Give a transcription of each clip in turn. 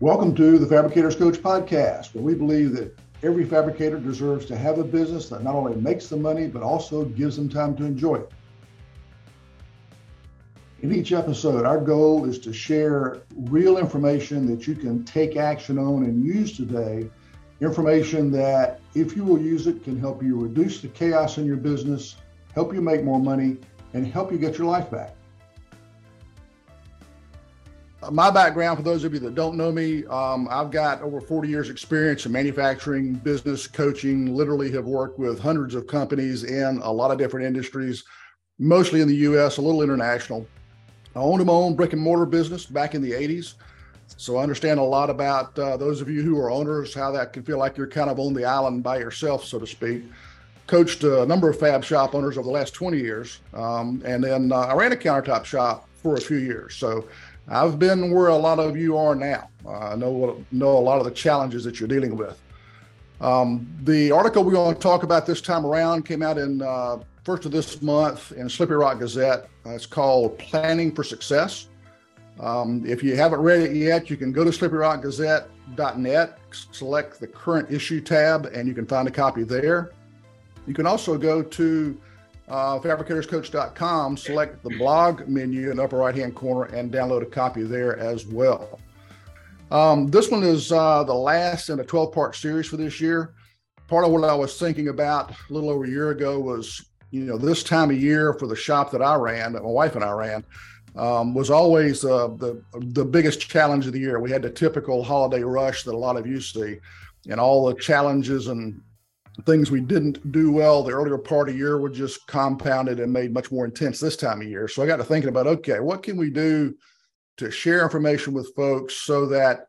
Welcome to the Fabricators Coach podcast, where we believe that every fabricator deserves to have a business that not only makes them money, but also gives them time to enjoy it. In each episode, our goal is to share real information that you can take action on and use today, information that, if you will use it, can help you reduce the chaos in your business, help you make more money, and help you get your life back. My background, for those of you that don't know me, I've got over 40 years experience in manufacturing, business, coaching, literally have worked with hundreds of companies in a lot of different industries, mostly in the U.S., a little international. I owned my own brick and mortar business back in the 80s. So I understand a lot about those of you who are owners, how that can feel like you're kind of on the island by yourself, so to speak. Coached a number of fab shop owners over the last 20 years. And then I ran a countertop shop for a few years. So I've been where a lot of you are now. I know a lot of the challenges that you're dealing with. The article we're going to talk about this time around came out in first of this month in Slippery Rock Gazette. It's called Planning for Success. If you haven't read it yet, you can go to slipperyrockgazette.net, select the current issue tab, and you can find a copy there. You can also go to fabricatorscoach.com, select the blog menu in the upper right-hand corner and download a copy there as well. This one is the last in a 12-part series for this year. Part of what I was thinking about a little over a year ago was, this time of year for the shop that I ran, that my wife and I ran, was always the biggest challenge of the year. We had the typical holiday rush that a lot of you see, and all the challenges and things we didn't do well the earlier part of the year were just compounded and made much more intense this time of year. So I got to thinking about, okay, what can we do to share information with folks so that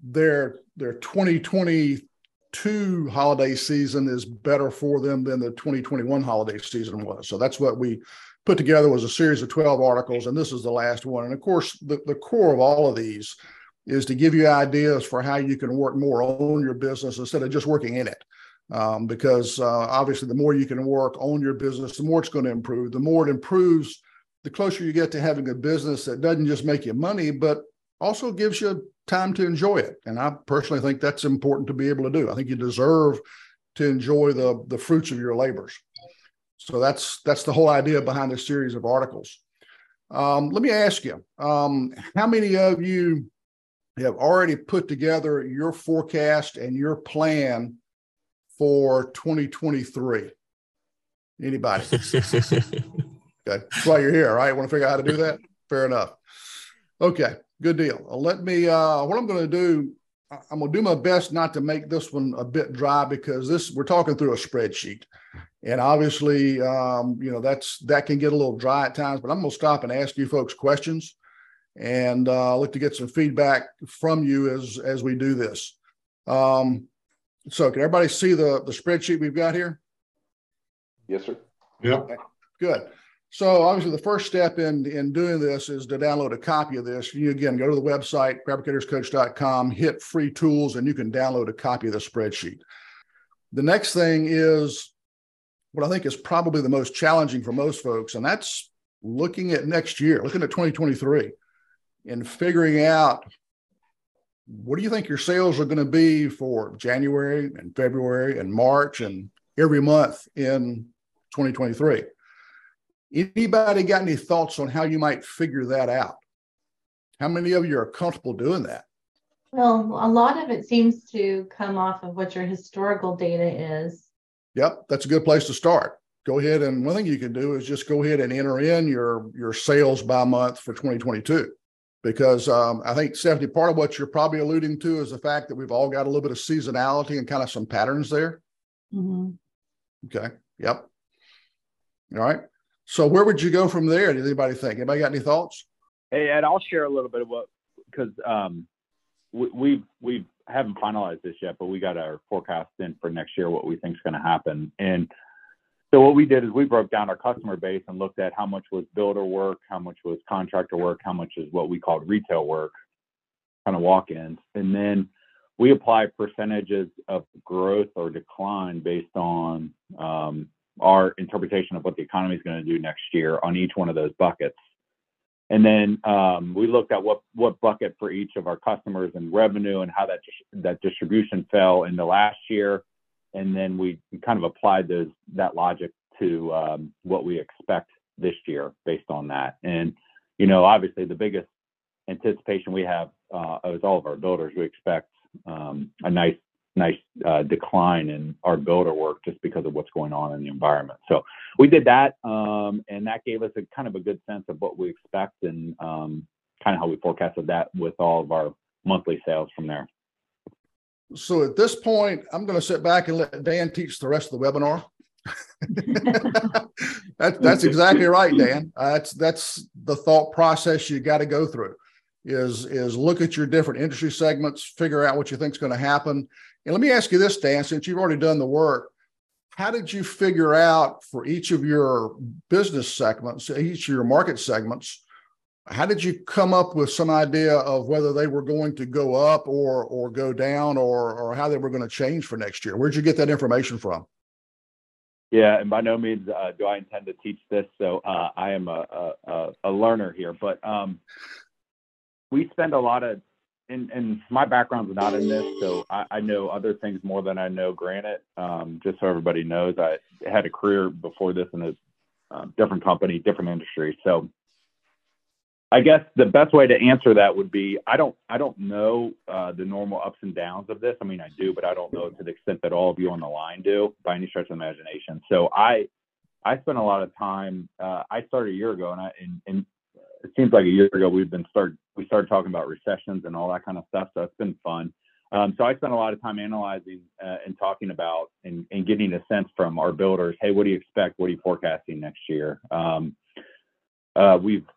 their 2022 holiday season is better for them than the 2021 holiday season was. So that's what we put together, was a series of 12 articles, and this is the last one. And of course, the core of all of these is to give you ideas for how you can work more on your business instead of just working in it. Because obviously the more you can work on your business, the more it's going to improve. The more it improves, the closer you get to having a business that doesn't just make you money, but also gives you time to enjoy it. And I personally think that's important to be able to do. I think you deserve to enjoy the fruits of your labors. So that's the whole idea behind this series of articles. Let me ask you, how many of you have already put together your forecast and your plan for 2023? Anybody? Okay, that's why you're here, right? Want to figure out how to do that? Fair enough. Okay, good deal. Let me, what I'm going to do, I'm going to do my best not to make this one a bit dry, because this, we're talking through a spreadsheet. And obviously, that can get a little dry at times, but I'm going to stop and ask you folks questions and look to get some feedback from you as we do this. So can everybody see the spreadsheet we've got here? Yes, sir. Yep. Okay, good. So obviously the first step in doing this is to download a copy of this. You again, go to the website, fabricatorscoach.com, hit free tools, and you can download a copy of the spreadsheet. The next thing is what I think is probably the most challenging for most folks, and that's looking at next year, looking at 2023 and figuring out, what do you think your sales are going to be for January and February and March and every month in 2023? Anybody got any thoughts on how you might figure that out? How many of you are comfortable doing that? Well, a lot of it seems to come off of what your historical data is. Yep, that's a good place to start. Go ahead, and one thing you can do is just go ahead and enter in your sales by month for 2022. Because I think, Stephanie, part of what you're probably alluding to is the fact that we've all got a little bit of seasonality and kind of some patterns there. Mm-hmm. Okay. Yep. All right. So where would you go from there? Does anybody think? Anybody got any thoughts? Hey, Ed, I'll share a little bit of what, because we haven't finalized this yet, but we got our forecast in for next year, what we think is going to happen. And so what we did is we broke down our customer base and looked at how much was builder work, how much was contractor work, how much is what we called retail work, kind of walk-ins. And then we apply percentages of growth or decline based on our interpretation of what the economy is going to do next year on each one of those buckets. And then we looked at what bucket for each of our customers and revenue and how that distribution fell in the last year. And then we kind of applied that logic to what we expect this year based on that. And, you know, obviously the biggest anticipation we have as all of our builders, we expect a nice decline in our builder work just because of what's going on in the environment. So we did that, and that gave us a kind of a good sense of what we expect and kind of how we forecasted that with all of our monthly sales from there. So at this point, I'm going to sit back and let Dan teach the rest of the webinar. That's exactly right, Dan. That's the thought process you got to go through. Is look at your different industry segments, figure out what you think is going to happen. And let me ask you this, Dan, since you've already done the work, how did you figure out for each of your business segments, each of your market segments, how did you come up with some idea of whether they were going to go up or go down or how they were going to change for next year? Where'd you get that information from? Yeah, and by no means do I intend to teach this, so I am a learner here, but we spend a lot of, and my background's not in this, so I know other things more than I know Granite. Just so everybody knows, I had a career before this in a different company, different industry. So I guess the best way to answer that would be, I don't know the normal ups and downs of this. I mean, I do, but I don't know to the extent that all of you on the line do by any stretch of imagination. So I spent a lot of time, I started a year ago and it seems like a year ago we started talking about recessions and all that kind of stuff. So it's been fun. So I spent a lot of time analyzing and talking about and getting a sense from our builders. Hey, what do you expect? What are you forecasting next year? What's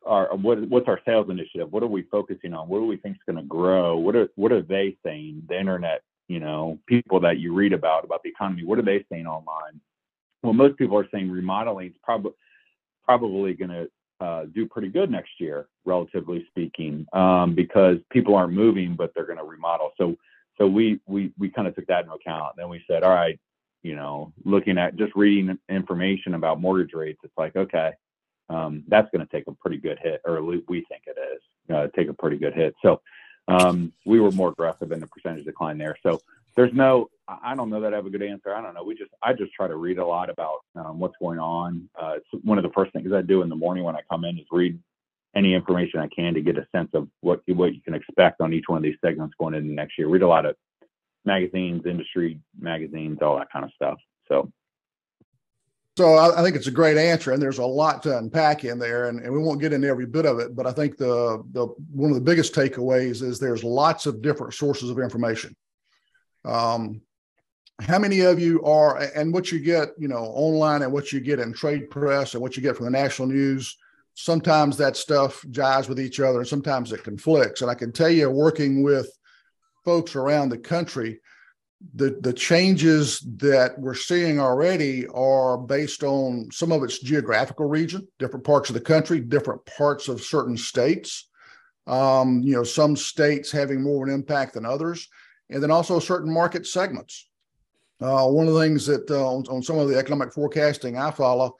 our sales initiative? What are we focusing on? What do we think is going to grow? What are they saying? The internet, you know, people that you read about the economy, what are they saying online? Well, most people are saying remodeling is probably going to do pretty good next year, relatively speaking, because people aren't moving, but they're going to remodel. So we kind of took that into account. Then we said, all right, you know, looking at just reading information about mortgage rates, it's like, okay, that's going to take a pretty good hit, or we think it is take a pretty good hit. So we were more aggressive in the percentage decline there. So there's no, I don't know that I have a good answer. I don't know. I just try to read a lot about what's going on. It's one of the first things I do in the morning when I come in is read any information I can to get a sense of what you can expect on each one of these segments going into next year. Read a lot of magazines, industry magazines, all that kind of stuff. So I think it's a great answer, and there's a lot to unpack in there, and we won't get into every bit of it, but I think the one of the biggest takeaways is there's lots of different sources of information. How many of you are, and what you get, you know, online and what you get in trade press and what you get from the national news, sometimes that stuff jives with each other and sometimes it conflicts. And I can tell you, working with folks around the country, the changes that we're seeing already are based on some of its geographical region, different parts of the country, different parts of certain states, you know, some states having more of an impact than others, and then also certain market segments. One of the things that on some of the economic forecasting I follow,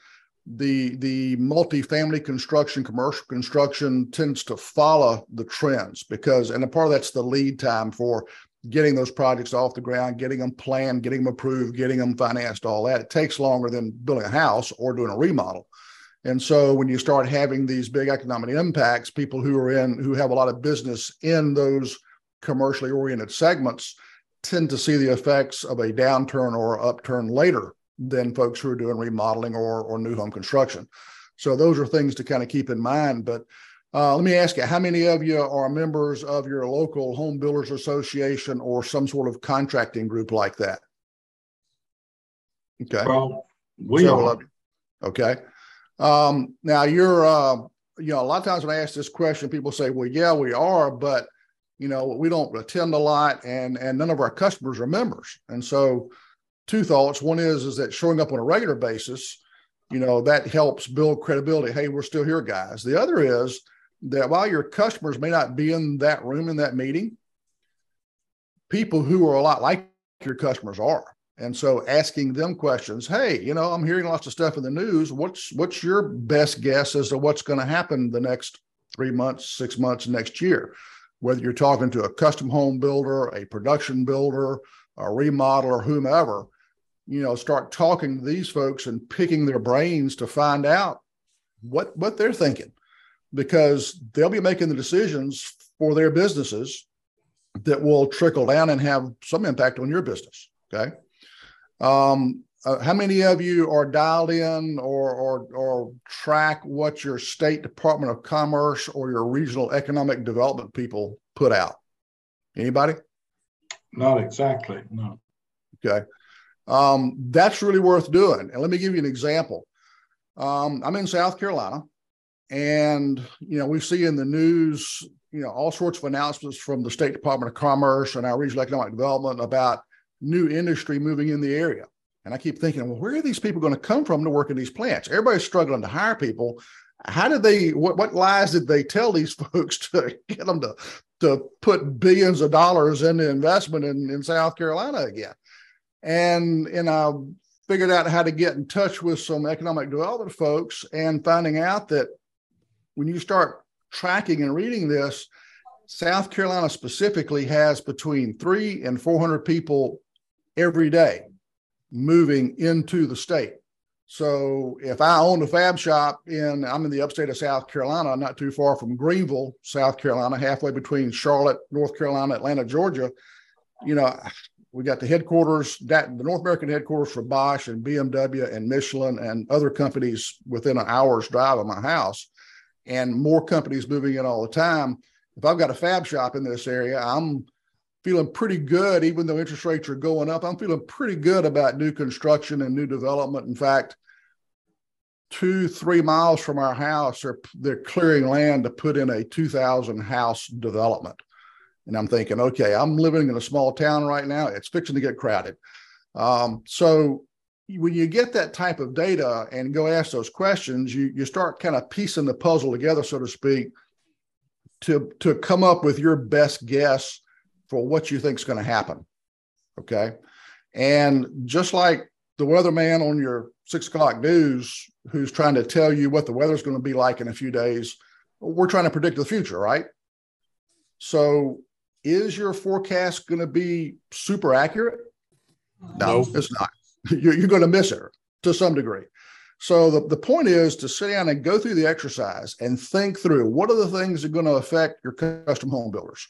the multifamily construction, commercial construction tends to follow the trends because, and a part of that's the lead time for getting those projects off the ground, getting them planned, getting them approved, getting them financed, all that. It takes longer than building a house or doing a remodel. And so when you start having these big economic impacts, people who have a lot of business in those commercially oriented segments tend to see the effects of a downturn or upturn later than folks who are doing remodeling or new home construction. So those are things to kind of keep in mind. But let me ask you, how many of you are members of your local Home Builders Association or some sort of contracting group like that? Okay. Well, we are. Okay. Now you're, you know, a lot of times when I ask this question, people say, well, yeah, we are, but, you know, we don't attend a lot and none of our customers are members. And so two thoughts. One is that showing up on a regular basis, you know, that helps build credibility. Hey, we're still here, guys. The other is that while your customers may not be in that room in that meeting, people who are a lot like your customers are. And so asking them questions, hey, you know, I'm hearing lots of stuff in the news. What's your best guess as to what's going to happen the next 3 months, 6 months, next year. Whether you're talking to a custom home builder, a production builder, a remodeler, whomever, you know, start talking to these folks and picking their brains to find out what they're thinking, because they'll be making the decisions for their businesses that will trickle down and have some impact on your business. Okay. How many of you are dialed in or track what your state Department of Commerce or your regional economic development people put out? Anybody? Not exactly. No. Okay. That's really worth doing. And let me give you an example. I'm in South Carolina, and, you know, we see in the news, you know, all sorts of announcements from the State Department of Commerce and our regional economic development about new industry moving in the area. And I keep thinking, well, where are these people going to come from to work in these plants? Everybody's struggling to hire people. How did they, what lies did they tell these folks to get them to put billions of dollars into investment in South Carolina again? And I figured out how to get in touch with some economic development folks, and finding out that when you start tracking and reading this, South Carolina specifically has between 300 and 400 people every day moving into the state. So if I own a fab shop I'm in the upstate of South Carolina, not too far from Greenville, South Carolina, halfway between Charlotte, North Carolina, Atlanta, Georgia, you know, we got the headquarters, the North American headquarters for Bosch and BMW and Michelin and other companies within an hour's drive of my house, and more companies moving in all the time. If I've got a fab shop in this area, I'm feeling pretty good. Even though interest rates are going up, I'm feeling pretty good about new construction and new development. In fact, 2-3 miles from our house, they're clearing land to put in a 2,000-house development. And I'm thinking, okay, I'm living in a small town right now. It's fixing to get crowded. So when you get that type of data and go ask those questions, you start kind of piecing the puzzle together, so to speak, to come up with your best guess for what you think is going to happen. Okay. And just like the weatherman on your 6 o'clock news, who's trying to tell you what the weather's going to be like in a few days, we're trying to predict the future, right? So is your forecast going to be super accurate? No, it's not. You're going to miss it to some degree. So the point is to sit down and go through the exercise and think through, what are the things that are going to affect your custom home builders?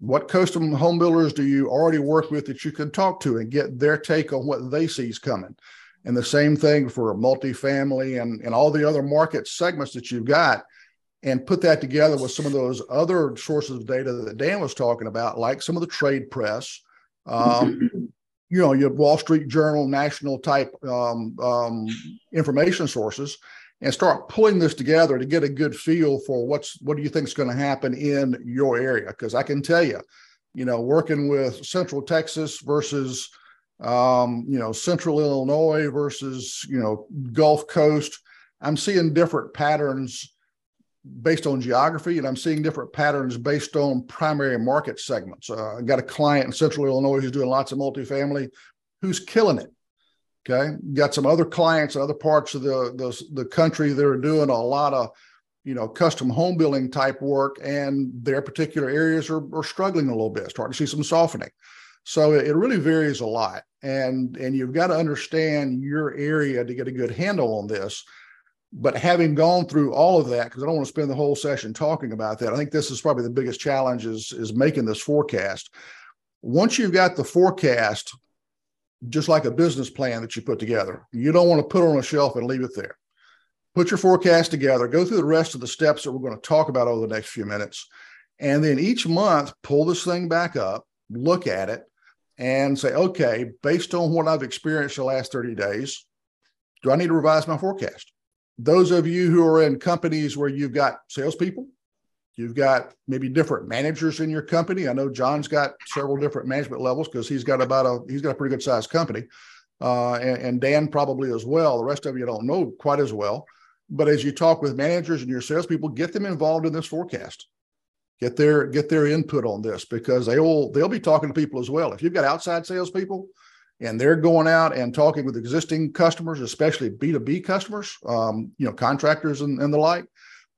What custom home builders do you already work with that you can talk to and get their take on what they see is coming? And the same thing for multifamily and all the other market segments that you've got, and put that together with some of those other sources of data that Dan was talking about, like some of the trade press, you know, your Wall Street Journal, national type information sources, and start pulling this together to get a good feel for what do you think is going to happen in your area. Because I can tell you, you know, working with Central Texas versus, you know, Central Illinois versus, you know, Gulf Coast, I'm seeing different patterns based on geography, and I'm seeing different patterns based on primary market segments. I got a client in Central Illinois who's doing lots of multifamily, who's killing it. Okay. Got some other clients in other parts of the country that are doing a lot of, you know, custom home building type work, and their particular areas are struggling a little bit, starting to see some softening. So it really varies a lot. And you've got to understand your area to get a good handle on this. But having gone through all of that, because I don't want to spend the whole session talking about that, I think this is probably the biggest challenge is making this forecast. Once you've got the forecast, just like a business plan that you put together, you don't want to put it on a shelf and leave it there. Put your forecast together, go through the rest of the steps that we're going to talk about over the next few minutes. And then each month, pull this thing back up, look at it, and say, okay, based on what I've experienced the last 30 days, do I need to revise my forecast? Those of you who are in companies where you've got salespeople, you've got maybe different managers in your company. I know John's got several different management levels because he's got a pretty good sized company, and Dan probably as well. The rest of you don't know quite as well. But as you talk with managers and your salespeople, get them involved in this forecast. Get their input on this, because they'll be talking to people as well. If you've got outside salespeople, and they're going out and talking with existing customers, especially B2B customers, you know, contractors and the like,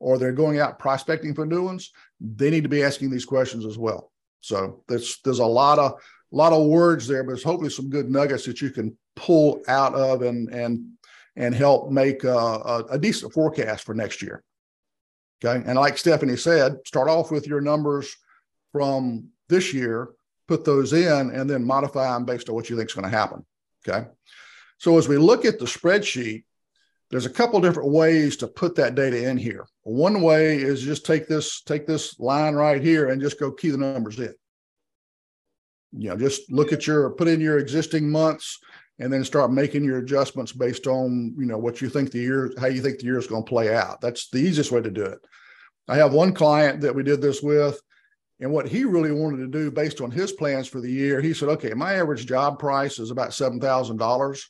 or they're going out prospecting for new ones, they need to be asking these questions as well. So there's a lot of words there, but there's hopefully some good nuggets that you can pull out of and help make a decent forecast for next year. Okay. And like Stephanie said, start off with your numbers from this year, put those in, and then modify them based on what you think is going to happen. Okay. So as we look at the spreadsheet, there's a couple different ways to put that data in here. One way is just take this line right here and just go key the numbers in. You know, just look at put in your existing months and then start making your adjustments based on, you know, what you think how you think the year is going to play out. That's the easiest way to do it. I have one client that we did this with, and what he really wanted to do based on his plans for the year, he said, okay, my average job price is about $7,000.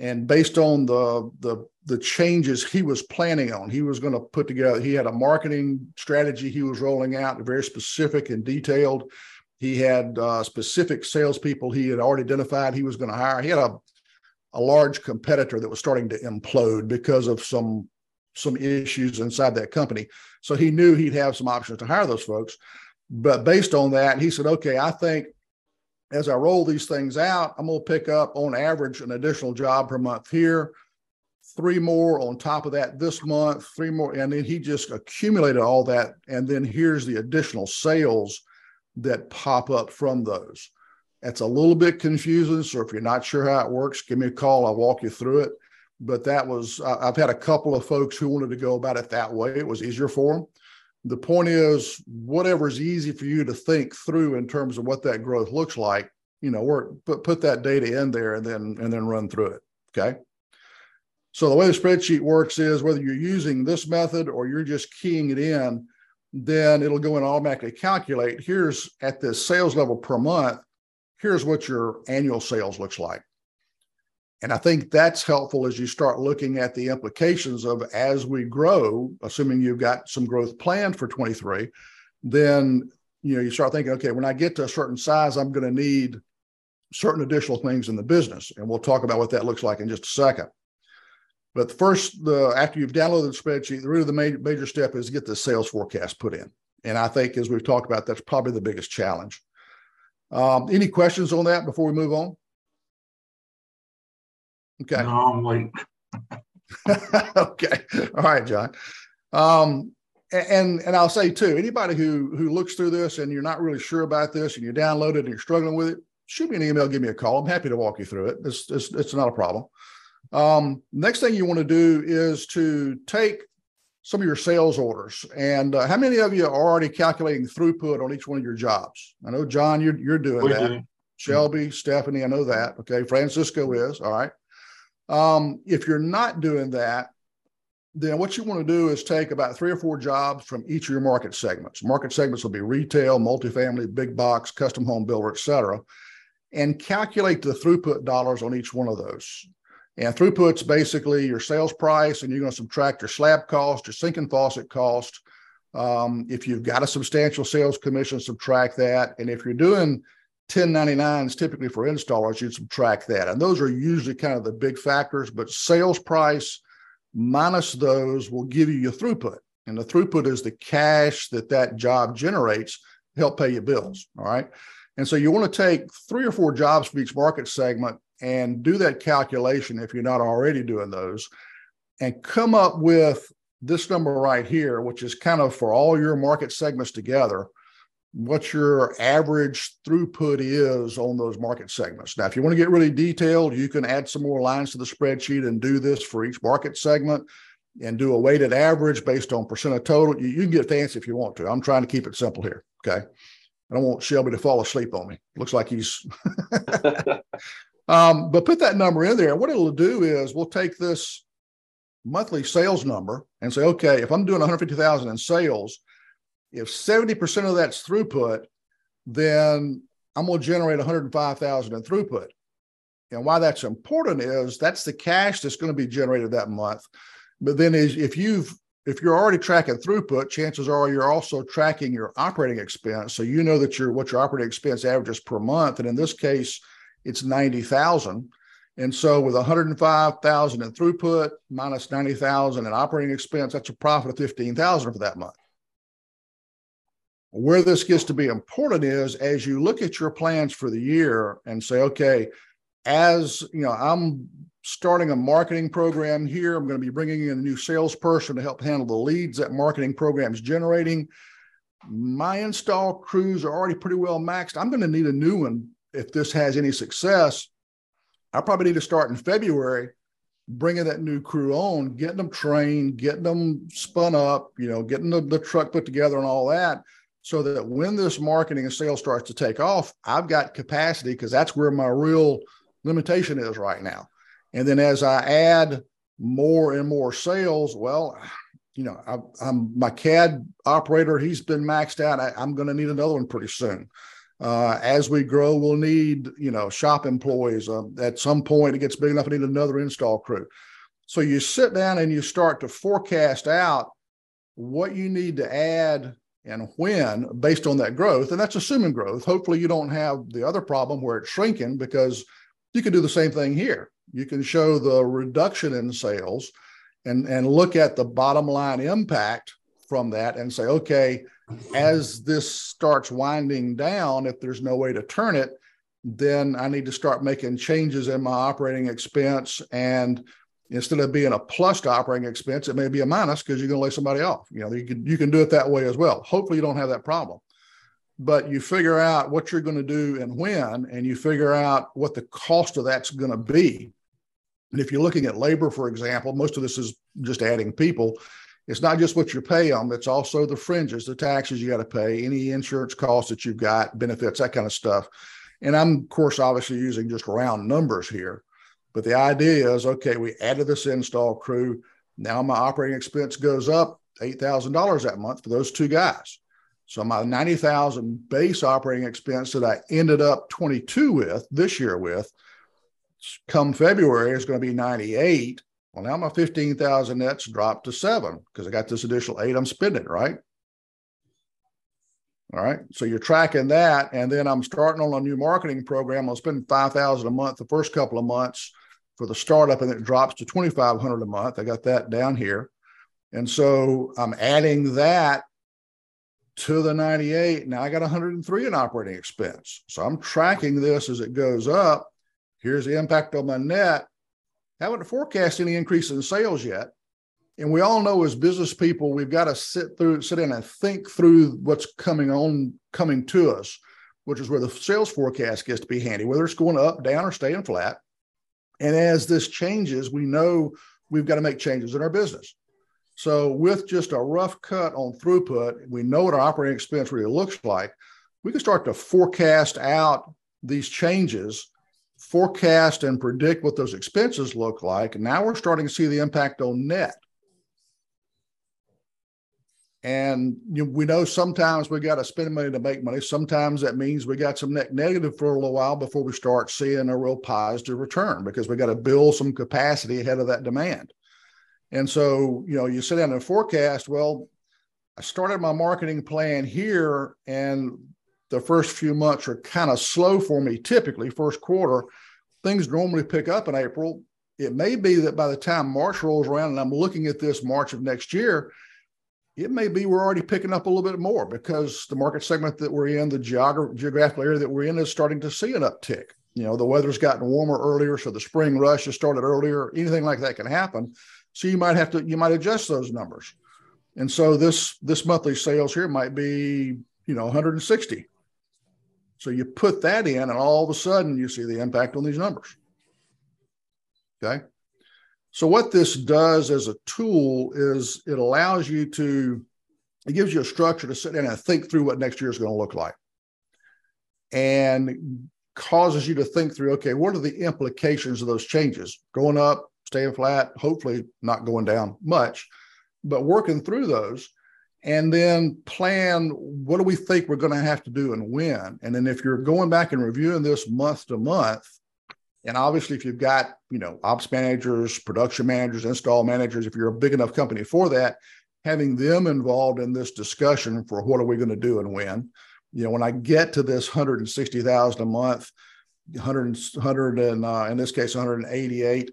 And based on the changes he was planning on, he was going to put together, he had a marketing strategy he was rolling out, very specific and detailed. He had specific salespeople he had already identified he was going to hire. He had a large competitor that was starting to implode because of some issues inside that company. So he knew he'd have some options to hire those folks. But based on that, he said, okay, I think as I roll these things out, I'm going to pick up on average an additional job per month here, 3 more on top of that this month, 3 more. And then he just accumulated all that. And then here's the additional sales that pop up from those. That's a little bit confusing. So if you're not sure how it works, give me a call. I'll walk you through it. But I've had a couple of folks who wanted to go about it that way. It was easier for them. The point is, whatever is easy for you to think through in terms of what that growth looks like, you know, put that data in there and then run through it. Okay. So the way the spreadsheet works is whether you're using this method or you're just keying it in, then it'll go and automatically calculate, here's at this sales level per month, here's what your annual sales looks like. And I think that's helpful as you start looking at the implications of as we grow, assuming you've got some growth planned for 23, then, you know, you start thinking, okay, when I get to a certain size, I'm going to need certain additional things in the business. And we'll talk about what that looks like in just a second. But first, after you've downloaded the spreadsheet, the really the major step is to get the sales forecast put in. And I think, as we've talked about, that's probably the biggest challenge. Any questions on that before we move on? Okay. No, I'm late. Okay. All right, John. And I'll say, too, anybody who looks through this and you're not really sure about this and you download it and you're struggling with it, shoot me an email, give me a call. I'm happy to walk you through it. It's not a problem. Next thing you want to do is to take some of your sales orders. And how many of you are already calculating throughput on each one of your jobs? I know, John, you're doing we that. Do. Shelby, yeah. Stephanie, I know that. Okay. Francisco is. All right. If you're not doing that, then what you want to do is take about 3 or 4 jobs from each of your market segments. Market segments will be retail, multifamily, big box, custom home builder, et cetera, and calculate the throughput dollars on each one of those. And throughput's basically your sales price, and you're going to subtract your slab cost, your sink and faucet cost. If you've got a substantial sales commission, subtract that. And if you're doing 1099s typically for installers, you'd subtract that. And those are usually kind of the big factors, but sales price minus those will give you your throughput. And the throughput is the cash that job generates to help pay your bills, all right? And so you want to take 3 or 4 jobs from each market segment and do that calculation if you're not already doing those, and come up with this number right here, which is kind of for all your market segments together, what your average throughput is on those market segments. Now, if you want to get really detailed, you can add some more lines to the spreadsheet and do this for each market segment and do a weighted average based on percent of total. You can get fancy if you want to. I'm trying to keep it simple here, okay? I don't want Shelby to fall asleep on me. Looks like he's... but put that number in there. What it'll do is we'll take this monthly sales number and say, okay, if I'm doing 150,000 in sales, if 70% of that's throughput, then I'm going to generate 105,000 in throughput. And why that's important is that's the cash that's going to be generated that month. But then if you're already tracking throughput, chances are you're also tracking your operating expense. So you know that what your operating expense averages per month. And in this case, it's 90,000. And so with 105,000 in throughput minus 90,000 in operating expense, that's a profit of 15,000 for that month. Where this gets to be important is as you look at your plans for the year and say, okay, as you know, I'm starting a marketing program here. I'm going to be bringing in a new salesperson to help handle the leads that marketing program is generating. My install crews are already pretty well maxed. I'm going to need a new one. If this has any success, I probably need to start in February, bringing that new crew on, getting them trained, getting them spun up, you know, getting the truck put together and all that, so that when this marketing and sales starts to take off, I've got capacity, because that's where my real limitation is right now. And then as I add more and more sales, well, you know, my CAD operator, he's been maxed out. I'm going to need another one pretty soon. As we grow, we'll need, you know, shop employees. At some point, it gets big enough, I need another install crew. So you sit down and you start to forecast out what you need to add and when based on that growth. And that's assuming growth. Hopefully you don't have the other problem where it's shrinking, because you can do the same thing here. You can show the reduction in sales and look at the bottom line impact from that and say, okay, as this starts winding down, if there's no way to turn it, then I need to start making changes in my operating expense. And instead of being a plus to operating expense, it may be a minus because you're going to lay somebody off. You know, you can do it that way as well. Hopefully you don't have that problem. But you figure out what you're going to do and when, and you figure out what the cost of that's going to be. And if you're looking at labor, for example, most of this is just adding people. It's not just what you pay them. It's also the fringes, the taxes you got to pay, any insurance costs that you've got, benefits, that kind of stuff. And I'm, of course, obviously using just round numbers here. But the idea is, okay, we added this install crew. Now my operating expense goes up $8,000 that month for those two guys. So my $90,000 base operating expense that I ended up 22 with this year with, come February, is going to be 98. Well, now my 15,000 net's dropped to 7 because I got this additional 8 I'm spending, right? All right. So you're tracking that. And then I'm starting on a new marketing program. I'll spend $5,000 a month the first couple of months for the startup, and it drops to $2,500 a month. I got that down here. And so I'm adding that to the 98. Now I got 103 in operating expense. So I'm tracking this as it goes up. Here's the impact on my net. Haven't forecast any increase in sales yet. And we all know as business people, we've got to sit in and think through what's coming to us, which is where the sales forecast gets to be handy, whether it's going up, down, or staying flat. And as this changes, we know we've got to make changes in our business. So with just a rough cut on throughput, we know what our operating expense really looks like. We can start to forecast out these changes, forecast and predict what those expenses look like. And now we're starting to see the impact on net. And we know sometimes we got to spend money to make money. Sometimes that means we got some net negative for a little while before we start seeing a real positive return, because we got to build some capacity ahead of that demand. And so, you know, you sit down and forecast, well, I started my marketing plan here and the first few months are kind of slow for me. Typically first quarter, things normally pick up in April. It may be that by the time March rolls around and I'm looking at this March of next year, it may be we're already picking up a little bit more because the market segment that we're in, the geographical area that we're in, is starting to see an uptick. You know, the weather's gotten warmer earlier, so the spring rush has started earlier. Anything like that can happen. So you might adjust those numbers. And so this monthly sales here might be, you know, 160. So you put that in and all of a sudden you see the impact on these numbers. Okay. So what this does as a tool is it gives you a structure to sit down and think through what next year is going to look like, and causes you to think through, okay, what are the implications of those changes? Going up, staying flat, hopefully not going down much, but working through those, and then plan, what do we think we're going to have to do and when? And then if you're going back and reviewing this month to month, and obviously, if you've got, you know, ops managers, production managers, install managers, if you're a big enough company for that, having them involved in this discussion for what are we going to do and when. You know, when I get to this $160,000 a month, in this case, 188.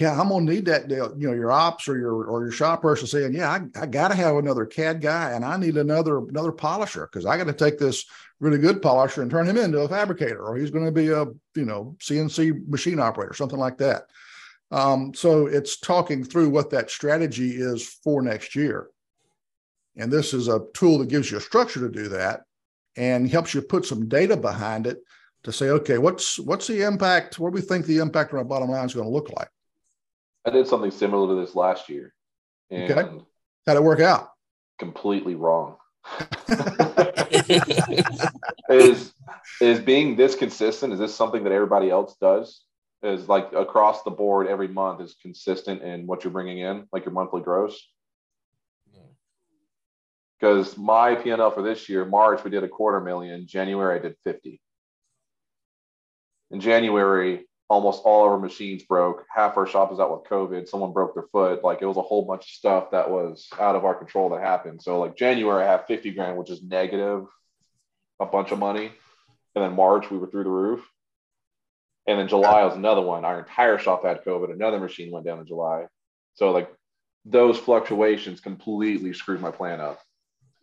Yeah, I'm gonna need that. You know, your ops or your shop person saying, yeah, I got to have another CAD guy, and I need another polisher, because I got to take this really good polisher and turn him into a fabricator, or he's going to be a CNC machine operator, something like that. So it's talking through what that strategy is for next year, and this is a tool that gives you a structure to do that and helps you put some data behind it to say, okay, what's the impact? What do we think the impact on our bottom line is going to look like? I did something similar to this last year. And okay. How'd it work out? Completely wrong. Is being this consistent, is this something that everybody else does? Is like across the board every month is consistent in what you're bringing in, like your monthly gross? Because my P&L for this year, March, we did $250,000. January, I did 50. In January, almost all of our machines broke. Half our shop was out with COVID. Someone broke their foot. Like, it was a whole bunch of stuff that was out of our control that happened. So like January, I have $50,000, which is negative a bunch of money. And then March, we were through the roof. And then July was another one. Our entire shop had COVID. Another machine went down in July. So like those fluctuations completely screwed my plan up.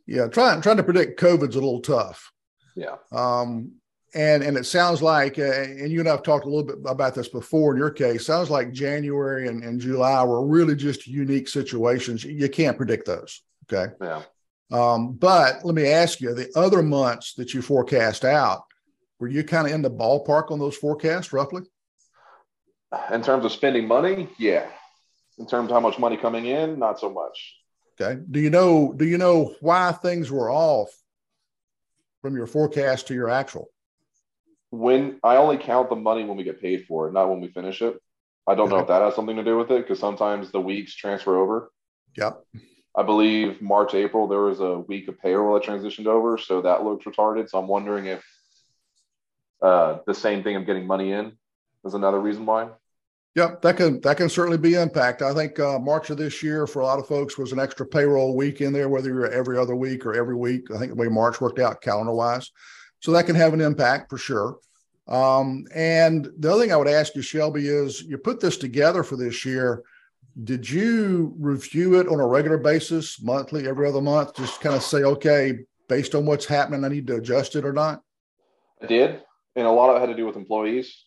Yeah. Trying to predict COVID's a little tough. Yeah. And it sounds like, and you and I've talked a little bit about this before in your case, sounds like January and July were really just unique situations. You can't predict those. Okay. Yeah. But let me ask you, the other months that you forecast out, were you kind of in the ballpark on those forecasts roughly? In terms of spending money? Yeah. In terms of how much money coming in? Not so much. Okay. Do you know why things were off from your forecast to your actual? When I only count the money when we get paid for it, not when we finish it. I don't know if that has something to do with it, because sometimes the weeks transfer over. Yep. I believe March, April, there was a week of payroll that transitioned over, so that looks retarded. So I'm wondering if the same thing of getting money in is another reason why. Yep, that can certainly be impact. I think March of this year for a lot of folks was an extra payroll week in there, whether you're every other week or every week. I think the way March worked out calendar-wise. So that can have an impact for sure. And the other thing I would ask you, Shelby, is you put this together for this year. Did you review it on a regular basis, monthly, every other month, just kind of say, okay, based on what's happening, I need to adjust it or not? I did. And a lot of it had to do with employees.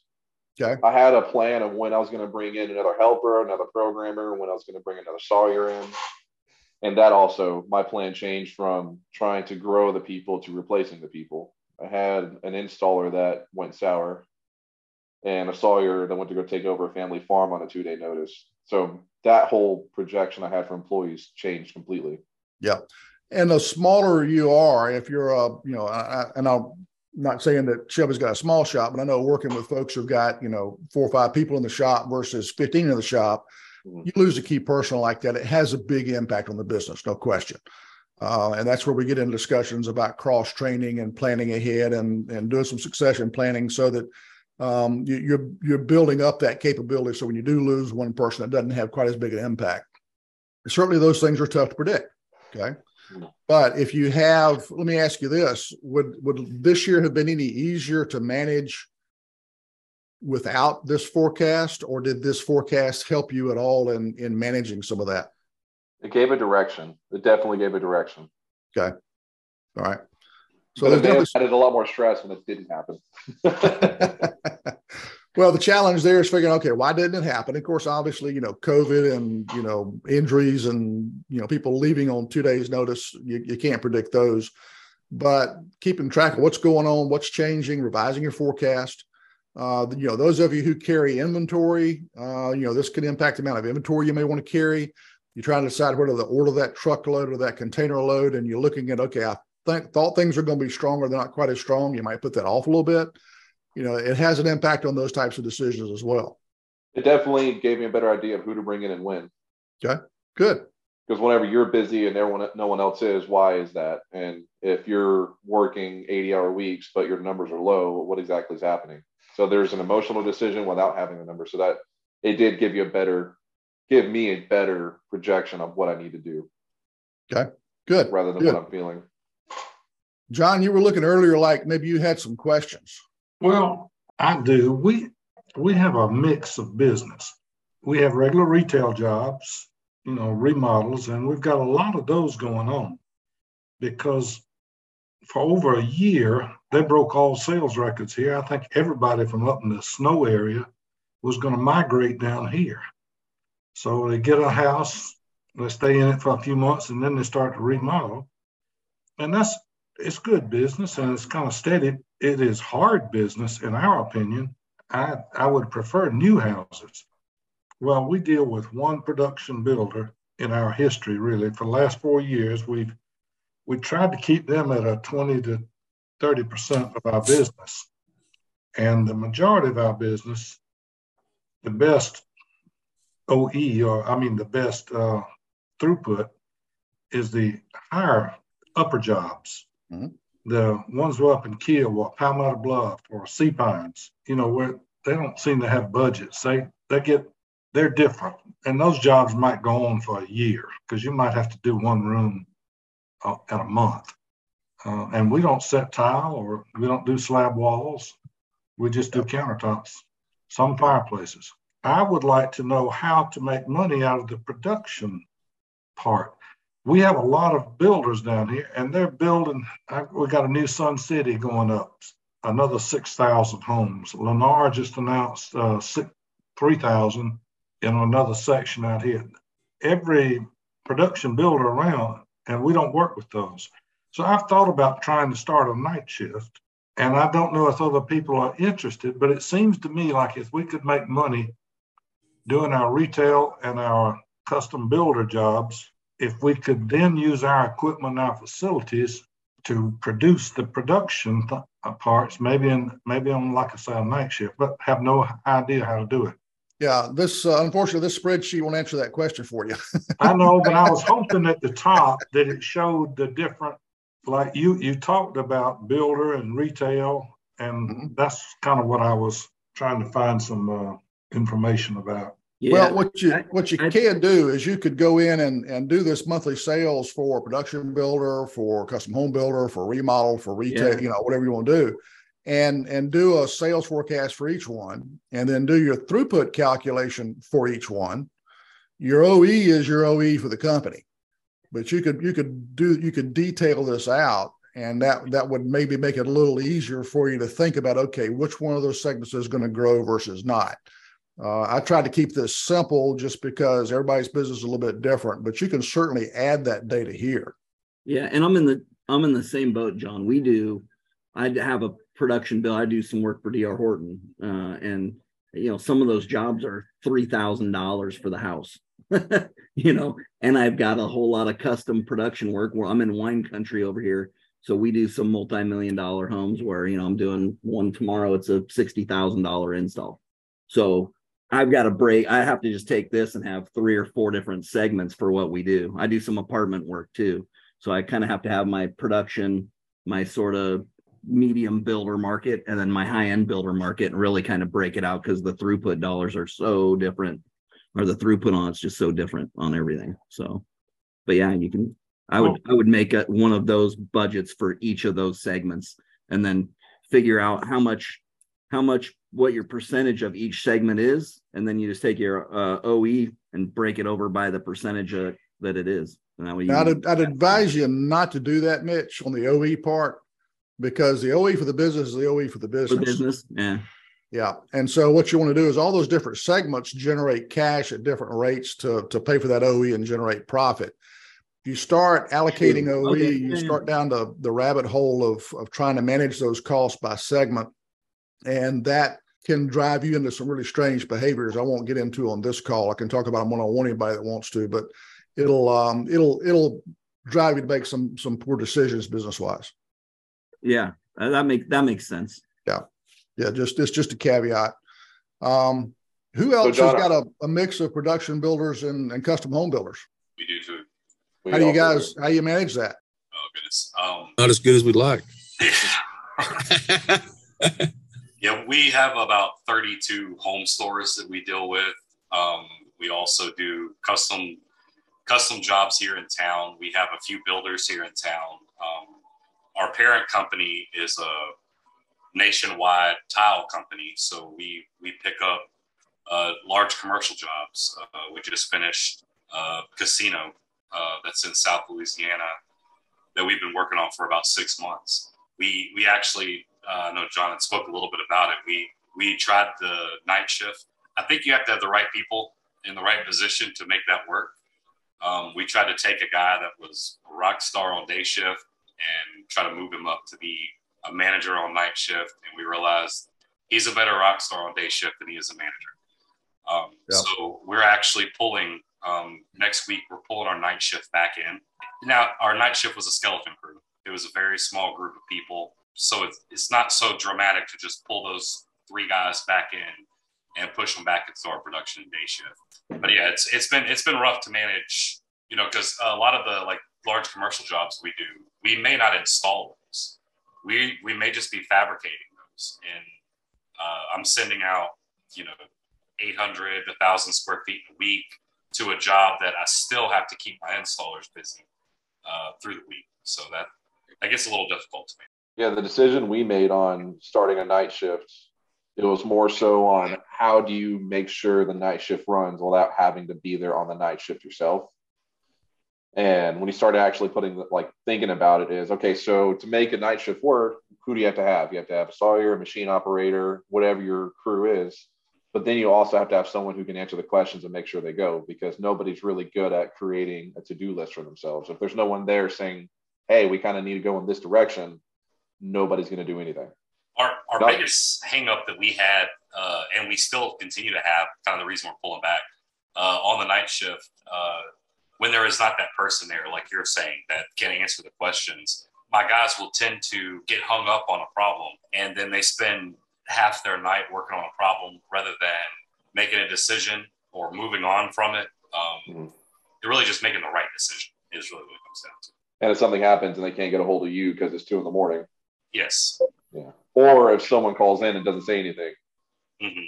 Okay. I had a plan of when I was going to bring in another helper, another programmer, when I was going to bring another sawyer in. And that also, my plan changed from trying to grow the people to replacing the people. I had an installer that went sour and a sawyer that went to go take over a family farm on a 2-day notice. So that whole projection I had for employees changed completely. Yeah. And the smaller you are, if you're I'm not saying that Shelby's got a small shop, but I know working with folks who've got, 4 or 5 people in the shop versus 15 in the shop, you lose a key person like that. It has a big impact on the business, no question. And that's where we get into discussions about cross-training and planning ahead and doing some succession planning so that you're building up that capability. So when you do lose one person, it doesn't have quite as big an impact. Certainly those things are tough to predict, okay? But if you have, let me ask you this, would this year have been any easier to manage without this forecast, or did this forecast help you at all in managing some of that? It gave a direction. It definitely gave a direction. Okay. All right. So it added a lot more stress when it didn't happen. Well, the challenge there is figuring, okay, why didn't it happen? Of course, obviously, COVID and, injuries and, people leaving on 2 days notice, you can't predict those. But keeping track of what's going on, what's changing, revising your forecast. Those of you who carry inventory, this can impact the amount of inventory you may want to carry. You're trying to decide whether to order that truckload or that container load, and you're looking at, okay, I thought things are going to be stronger. They're not quite as strong. You might put that off a little bit. It has an impact on those types of decisions as well. It definitely gave me a better idea of who to bring in and when. Okay, good. Because whenever you're busy and no one else is, why is that? And if you're working 80-hour weeks, but your numbers are low, what exactly is happening? So there's an emotional decision without having the number. So that it did give me a better projection of what I need to do. Okay, good. Rather than what I'm feeling. John, you were looking earlier like maybe you had some questions. Well, I do. We have a mix of business. We have regular retail jobs, you know, remodels, and we've got a lot of those going on because for over a year, they broke all sales records here. I think everybody from up in the snow area was going to migrate down here. So they get a house, they stay in it for a few months, and then they start to remodel. And it's good business, and it's kind of steady. It is hard business, in our opinion. I would prefer new houses. Well, we deal with one production builder in our history, really. For the last 4 years, we tried to keep them at a 20 to 30% of our business. And the majority of our business, the best OE, the best throughput is the higher upper jobs. Mm-hmm. The ones who are up in Kiel or Palmetto Bluff or Sea Pines, you know, where they don't seem to have budgets. They're different. And those jobs might go on for a year because you might have to do one room at a month. And we don't set tile or we don't do slab walls. We just do countertops, some fireplaces. I would like to know how to make money out of the production part. We have a lot of builders down here, and they're building. We got a new Sun City going up, another 6,000 homes. Lenar just announced 3,000 in another section out here. Every production builder around, and we don't work with those. So I've thought about trying to start a night shift, and I don't know if other people are interested, but it seems to me like if we could make money doing our retail and our custom builder jobs, if we could then use our equipment and our facilities to produce the production parts, maybe on, like I say, a night shift, but have no idea how to do it. Yeah, this unfortunately, this spreadsheet won't answer that question for you. I know, but I was hoping at the top that it showed the different, like you talked about builder and retail, and mm-hmm. That's kind of what I was trying to find some information about. Yeah. Well, what you can do is you could go in and do this monthly sales for a production builder, for a custom home builder, for a remodel, for retail, yeah. You know, whatever you want to do, and do a sales forecast for each one, and then do your throughput calculation for each one. Your OE is your OE for the company, but you could detail this out, and that would maybe make it a little easier for you to think about, okay, which one of those segments is going to grow versus not. I tried to keep this simple just because everybody's business is a little bit different, but you can certainly add that data here. Yeah, and I'm in the same boat, John. I have a production bill. I do some work for D.R. Horton, and you know some of those jobs are $3,000 for the house. You know, and I've got a whole lot of custom production work where I'm in wine country over here, so we do some multi-million-dollar homes where you know I'm doing one tomorrow. It's a $60,000 install. So I've got a break. I have to just take this and have three or four different segments for what we do. I do some apartment work too. So I kind of have to have my production, my sort of medium builder market, and then my high-end builder market, and really kind of break it out because the throughput dollars are so different, or the throughput on it's just so different on everything. So, but yeah, you can, I would make one of those budgets for each of those segments and then figure out how much what your percentage of each segment is, and then you just take your OE and break it over by the percentage that it is. And that way I'd advise you not to do that, Mitch, on the OE part, because the OE for the business is the OE for the business. For business, yeah. Yeah, and so what you want to do is all those different segments generate cash at different rates to pay for that OE and generate profit. You start allocating OE, okay. You start down the rabbit hole of trying to manage those costs by segment, and that can drive you into some really strange behaviors I won't get into on this call. I can talk about them one-on-one, anybody that wants to, but it'll drive you to make some poor decisions business-wise. Yeah, that makes sense. Yeah. Yeah, it's just a caveat. Who else has got a mix of production builders and custom home builders? We do too. How do you manage that? Oh, goodness. Not as good as we'd like. Yeah, we have about 32 home stores that we deal with. We also do custom jobs here in town. We have a few builders here in town. Our parent company is a nationwide tile company. So we pick up large commercial jobs. We just finished a casino that's in South Louisiana that we've been working on for about 6 months. We actually, I know John spoke a little bit about it. We tried the night shift. I think you have to have the right people in the right position to make that work. We tried to take a guy that was a rock star on day shift and try to move him up to be a manager on night shift. And we realized he's a better rock star on day shift than he is a manager. Yeah. So we're actually pulling, next week, we're pulling our night shift back in. Now, our night shift was a skeleton crew. It was a very small group of people. So it's not so dramatic to just pull those three guys back in and push them back into our production day shift. But yeah, it's been rough to manage, you know, because a lot of the like large commercial jobs we do, we may not install those. We may just be fabricating those. And I'm sending out, you know, 800, 1,000 square feet a week to a job that I still have to keep my installers busy through the week. So that gets a little difficult to me. Yeah, the decision we made on starting a night shift, it was more so on how do you make sure the night shift runs without having to be there on the night shift yourself. And when you started actually putting, like thinking about it is, okay, so to make a night shift work, who do you have to have? You have to have a sawyer, a machine operator, whatever your crew is. But then you also have to have someone who can answer the questions and make sure they go, because nobody's really good at creating a to-do list for themselves. If there's no one there saying, hey, we kind of need to go in this direction, nobody's going to do anything. Our biggest hang-up that we had, and we still continue to have, kind of the reason we're pulling back, on the night shift, when there is not that person there, like you're saying, that can answer the questions, my guys will tend to get hung up on a problem, and then they spend half their night working on a problem rather than making a decision or moving on from it. They're really just making the right decision is really what it comes down to. And if something happens and they can't get a hold of you because it's 2 a.m. Yes. Yeah. Or if someone calls in and doesn't say anything. Mm-hmm.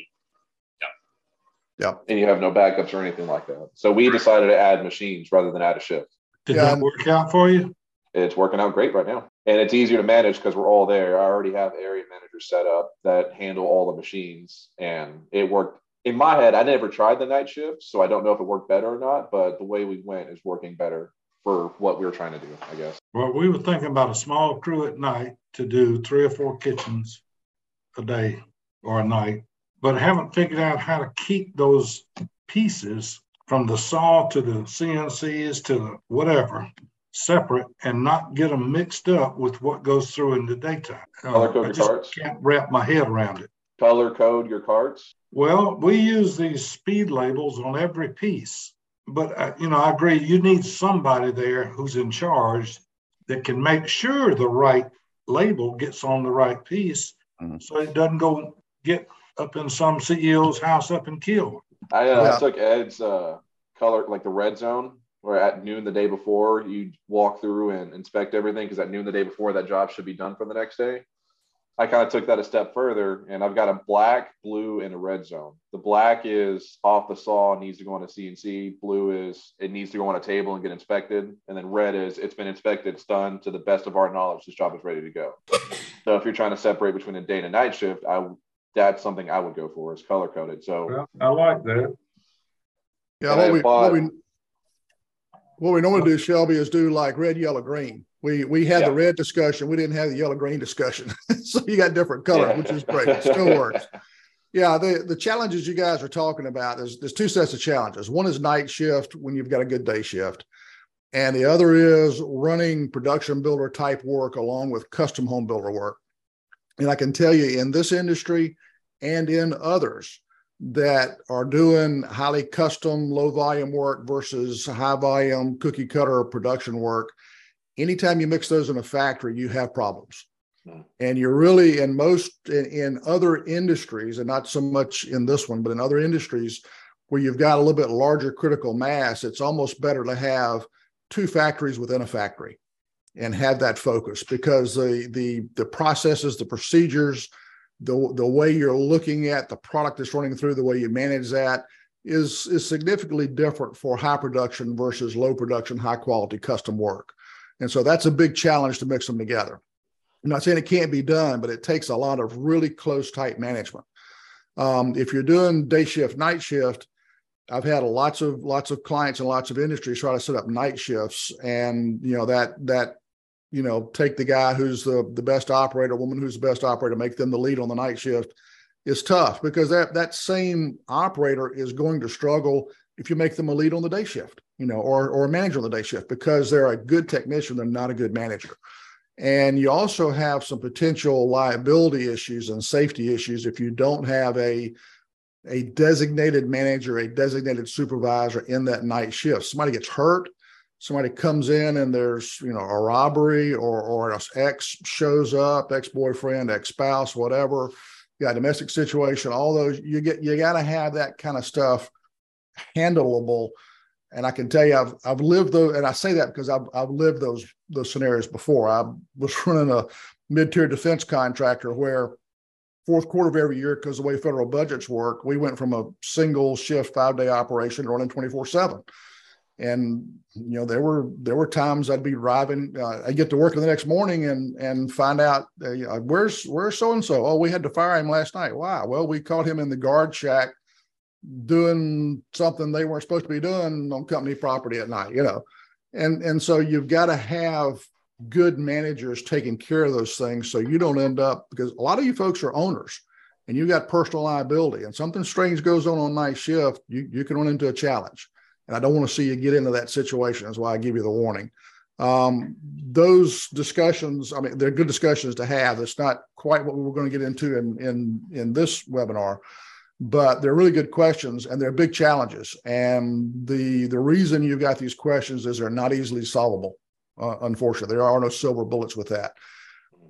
Yeah. And you have no backups or anything like that. So we decided to add machines rather than add a shift. Did that work out for you? It's working out great right now. And it's easier to manage because we're all there. I already have area managers set up that handle all the machines. And it worked. In my head, I never tried the night shift, so I don't know if it worked better or not. But the way we went is working better for what we were trying to do, I guess. Well, we were thinking about a small crew at night to do 3 or 4 kitchens a day or a night, but haven't figured out how to keep those pieces from the saw to the CNCs to the whatever separate and not get them mixed up with what goes through in the daytime. Color code your carts? I can't wrap my head around it. Color code your carts? Well, we use these speed labels on every piece. But, you know, I agree, you need somebody there who's in charge that can make sure the right label gets on the right piece so it doesn't go get up in some CEO's house up in Kiel. I took Ed's color, like the red zone, where at noon the day before, you walk through and inspect everything, because at noon the day before, that job should be done for the next day. I kind of took that a step further, and I've got a black, blue, and a red zone. The black is off the saw, needs to go on a CNC. Blue is it needs to go on a table and get inspected. And then red is it's been inspected, it's done. To the best of our knowledge, this job is ready to go. So if you're trying to separate between a day and a night shift, that's something I would go for is color-coded. So well, I like that. Yeah, what we normally do, Shelby, is do like red, yellow, green. We had the red discussion. We didn't have the yellow-green discussion. So you got different color, which is great. It still works. Yeah, the challenges you guys are talking about, there's 2 sets of challenges. One is night shift when you've got a good day shift. And the other is running production builder type work along with custom home builder work. And I can tell you in this industry and in others that are doing highly custom low volume work versus high volume cookie cutter production work, anytime you mix those in a factory, you have problems. And you're really in other industries, and not so much in this one, but in other industries where you've got a little bit larger critical mass, it's almost better to have 2 factories within a factory and have that focus, because the processes, the procedures, the way you're looking at the product that's running through, the way you manage that is significantly different for high production versus low production, high quality custom work. And so that's a big challenge to mix them together. I'm not saying it can't be done, but it takes a lot of really close, tight management. If you're doing day shift, night shift, I've had lots of clients and lots of industries try to set up night shifts, and take the guy who's the best operator, woman who's the best operator, make them the lead on the night shift. It's tough because that same operator is going to struggle if you make them a lead on the day shift, or a manager on the day shift, because they're a good technician, they're not a good manager. And you also have some potential liability issues and safety issues if you don't have a designated manager, a designated supervisor in that night shift. Somebody gets hurt, somebody comes in and there's a robbery, or an ex shows up, ex-boyfriend, ex-spouse, whatever, you got a domestic situation, all those, you got to have that kind of stuff handleable. And I can tell you, I've lived those, and I say that because I've lived those scenarios before. I was running a mid-tier defense contractor where fourth quarter of every year, because the way federal budgets work, we went from a single shift, 5-day operation running 24/7. And there were times I'd be driving, I'd get to work the next morning and find out where's so and so. Oh, we had to fire him last night. Why? Well, we caught him in the guard shack doing something they weren't supposed to be doing on company property at night, and so you've got to have good managers taking care of those things, so you don't end up, because a lot of you folks are owners and you got personal liability, and something strange goes on night shift, you can run into a challenge, and I don't want to see you get into that situation. That's why I give you the warning. Those discussions, I mean, they're good discussions to have. It's not quite what we were going to get into in this webinar, but they're really good questions and they're big challenges. And the reason you've got these questions is they're not easily solvable. Unfortunately, there are no silver bullets with that.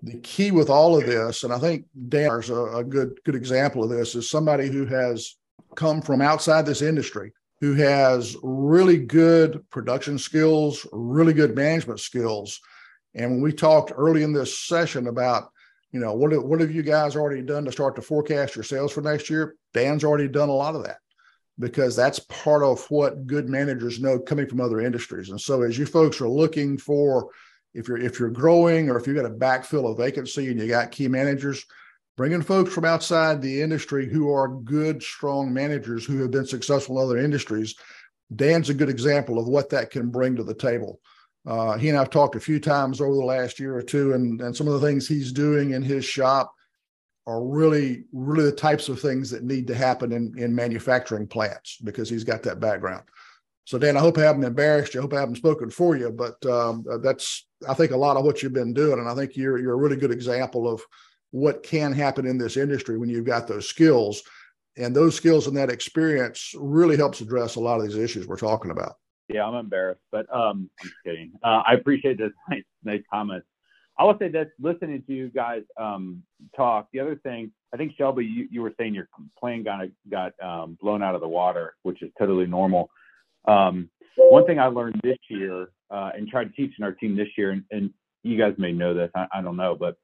The key with all of this, and I think Dan is a good example of this, is somebody who has come from outside this industry, who has really good production skills, really good management skills. And when we talked early in this session about what have you guys already done to start to forecast your sales for next year? Dan's already done a lot of that, because that's part of what good managers know coming from other industries. And so as you folks are looking for, if you're growing, or if you've got to backfill a vacancy and you got key managers, bringing folks from outside the industry who are good, strong managers who have been successful in other industries, Dan's a good example of what that can bring to the table. He and I've talked a few times over the last year or two, and some of the things he's doing in his shop are really, really the types of things that need to happen in manufacturing plants, because he's got that background. So Dan, I hope I haven't embarrassed you. I hope I haven't spoken for you, but that's, I think, a lot of what you've been doing. And I think you're a really good example of what can happen in this industry when you've got those skills, and those skills and that experience really helps address a lot of these issues we're talking about. Yeah, I'm embarrassed, but I'm kidding. I appreciate this. Nice comments. I will say that listening to you guys talk, the other thing, I think, Shelby, you were saying your plane got blown out of the water, which is totally normal. One thing I learned this year and tried teaching our team this year, and you guys may know this, I don't know, but,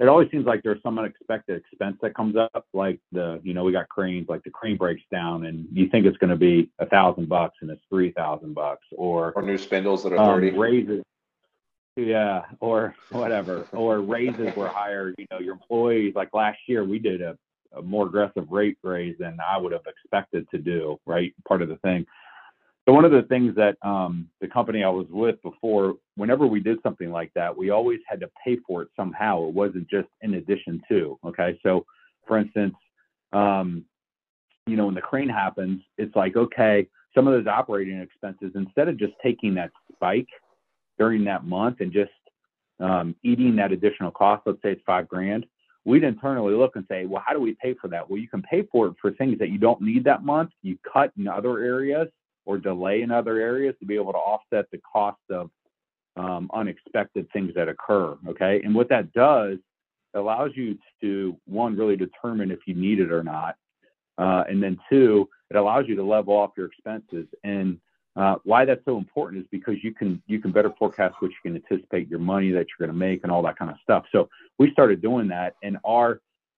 it always seems like there's some unexpected expense that comes up, like we got cranes, like the crane breaks down and you think it's going to be $1,000 and it's $3,000, or new spindles that are 30. Raises, yeah, or whatever, or raises were higher. Your employees, like last year, we did a more aggressive rate raise than I would have expected to do. Right, part of the thing. So one of the things that the company I was with before, whenever we did something like that, we always had to pay for it somehow. It wasn't just in addition to, okay? So for instance, when the crane happens, it's like, okay, some of those operating expenses, instead of just taking that spike during that month and just eating that additional cost, let's say it's $5,000, we'd internally look and say, well, how do we pay for that? Well, you can pay for it for things that you don't need that month. You cut in other areas, or delay in other areas to be able to offset the cost of unexpected things that occur, okay? And what that does, it allows you to, one, really determine if you need it or not, and then two, it allows you to level off your expenses. And why that's so important is because you can better forecast what you can anticipate, your money that you're gonna make and all that kind of stuff. So we started doing that, and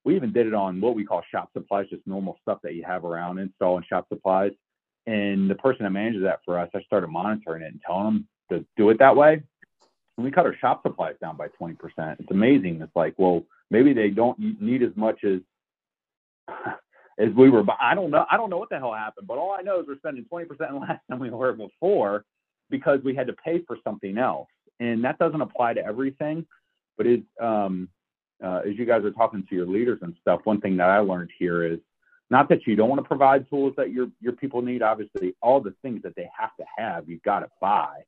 we even did it on what we call shop supplies, just normal stuff that you have around, install and shop supplies. And the person that manages that for us, I started monitoring it and telling them to do it that way. when we cut our shop supplies down by 20%, it's amazing. It's like, well, maybe they don't need as much as we were. I don't know. I don't know what the hell happened, but all I know is we're spending 20% less than we were before because we had to pay for something else. And that doesn't apply to everything, but it, as you guys are talking to your leaders and stuff, one thing that I learned here is not that you don't want to provide tools that your people need. Obviously, all the things that they have to have, you've got to buy.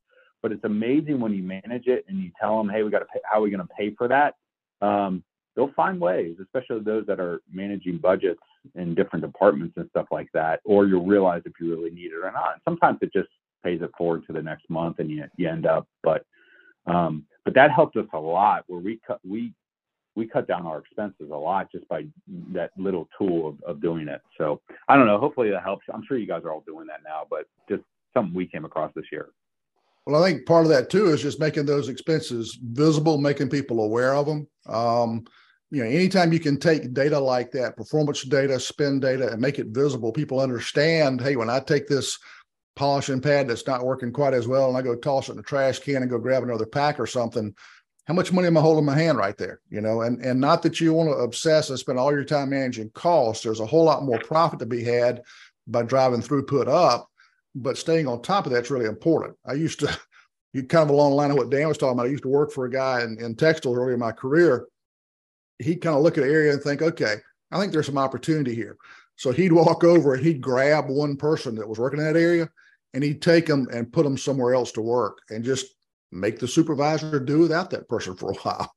But it's amazing when you manage it and you tell them, hey, we got to pay, how are we going to pay for that? They'll find ways, especially those that are managing budgets in different departments and stuff like that, or you'll realize if you really need it or not. Sometimes it just pays it forward to the next month and you end up, but that helped us a lot where we cut down our expenses a lot just by that little tool of doing it. So I don't know, hopefully that helps. I'm sure you guys are all doing that now, but just something we came across this year. Well, I think part of that too is just making those expenses visible, making people aware of them. You know, anytime you can take data like that, performance data, spend data, and make it visible, people understand, hey, when I take this polishing pad that's not working quite as well and I go toss it in the trash can and go grab another pack or something, how much money am I holding in my hand right there? You know, and not that you want to obsess and spend all your time managing costs. There's a whole lot more profit to be had by driving throughput up, but staying on top of that's really important. I used to, you kind of along the line of what Dan was talking about, I used to work for a guy in textiles earlier in my career. He'd kind of look at an area and think, okay, I think there's some opportunity here. So he'd walk over and he'd grab one person that was working in that area and he'd take them and put them somewhere else to work and just make the supervisor do without that person for a while.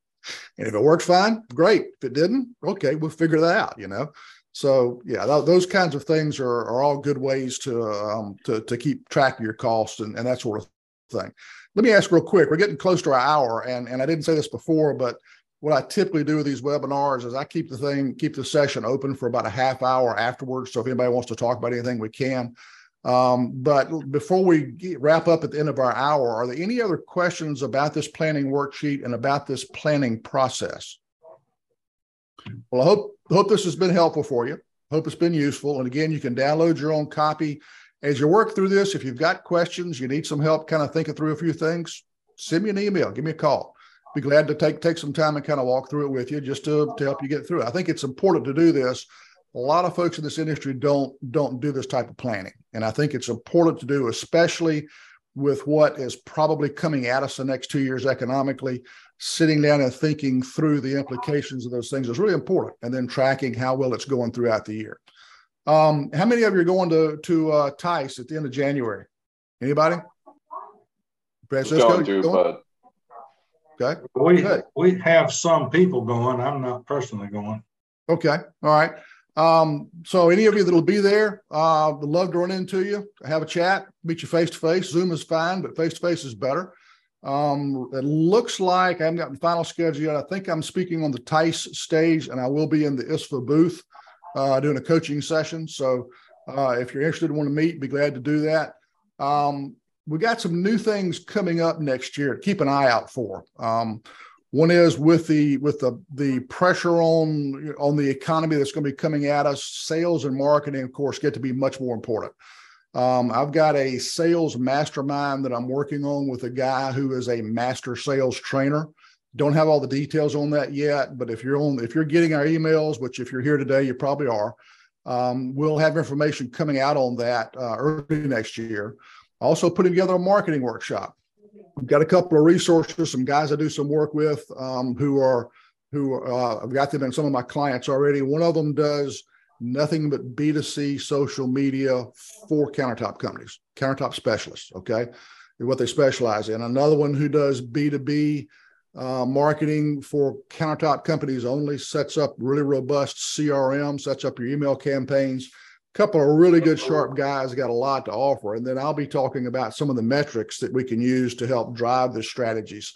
And if it worked fine, great. If it didn't, okay, we'll figure that out, you know? So yeah, those kinds of things are all good ways to keep track of your costs and that sort of thing. Let me ask real quick, we're getting close to our hour and I didn't say this before, but what I typically do with these webinars is I keep the session open for about a half hour afterwards. So if anybody wants to talk about anything, we can. But before we wrap up at the end of our hour, are there any other questions about this planning worksheet and about this planning process? Well, I hope this has been helpful for you. Hope it's been useful. And again, you can download your own copy. As you work through this, if you've got questions, you need some help kind of thinking through a few things, send me an email, give me a call. Be glad to take some time and kind of walk through it with you just to help you get through it. I think it's important to do this. A lot of folks in this industry don't do this type of planning. And I think it's important to do, especially with what is probably coming at us the next 2 years economically. Sitting down and thinking through the implications of those things is really important. And then tracking how well it's going throughout the year. How many of you are going to TICE at the end of January? Anybody? Francisco? Okay. We have some people going. I'm not personally going. Okay. All right. So any of you that'll be there, would love to run into you, have a chat, meet you face-to-face. Zoom is fine, but face-to-face is better. It looks like I haven't gotten the final schedule yet. I think I'm speaking on the TICE stage and I will be in the ISFA booth, doing a coaching session. So, if you're interested and want to meet, be glad to do that. We got some new things coming up next year to keep an eye out for. One is with the pressure on the economy that's going to be coming at us, sales and marketing, of course, get to be much more important. I've got a sales mastermind that I'm working on with a guy who is a master sales trainer. Don't have all the details on that yet, but if you're getting our emails, which if you're here today, you probably are, we'll have information coming out on that early next year. Also putting together a marketing workshop. We've got a couple of resources, some guys I do some work with who I've got them in some of my clients already. One of them does nothing but B2C social media for countertop companies, countertop specialists, okay, is what they specialize in. Another one who does B2B marketing for countertop companies only, sets up really robust CRM, sets up your email campaigns. Couple of really good, sharp guys, got a lot to offer. And then I'll be talking about some of the metrics that we can use to help drive the strategies.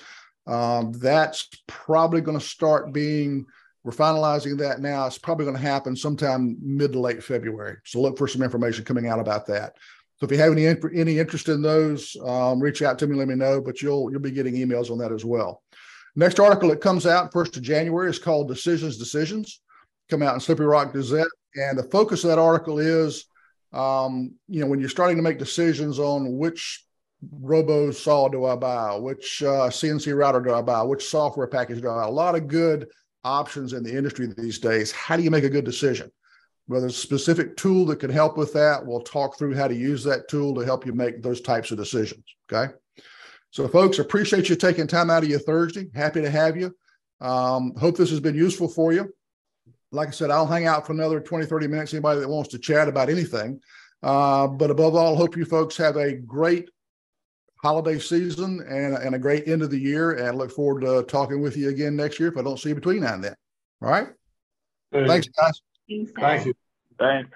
That's probably going to start being, we're finalizing that now. It's probably going to happen sometime mid to late February. So look for some information coming out about that. So if you have any interest in those, reach out to me, let me know, but you'll be getting emails on that as well. Next article that comes out 1st of January is called Decisions. Come out in Slippery Rock Gazette. And the focus of that article is, when you're starting to make decisions on which robo saw do I buy? Which CNC router do I buy? Which software package do I buy? A lot of good options in the industry these days. How do you make a good decision? Well, there's a specific tool that can help with that. We'll talk through how to use that tool to help you make those types of decisions. Okay. So folks, appreciate you taking time out of your Thursday. Happy to have you. Hope this has been useful for you. Like I said, I'll hang out for another 20, 30 minutes, anybody that wants to chat about anything. But above all, hope you folks have a great holiday season and a great end of the year, and look forward to talking with you again next year if I don't see you between now and then. All right. Thanks, guys. Thank you. Thanks.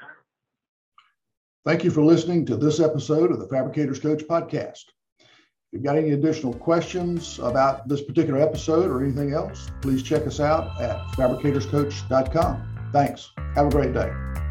Thank you for listening to this episode of the Fabricators Coach podcast. If you've got any additional questions about this particular episode or anything else, please check us out at fabricatorscoach.com. Thanks. Have a great day.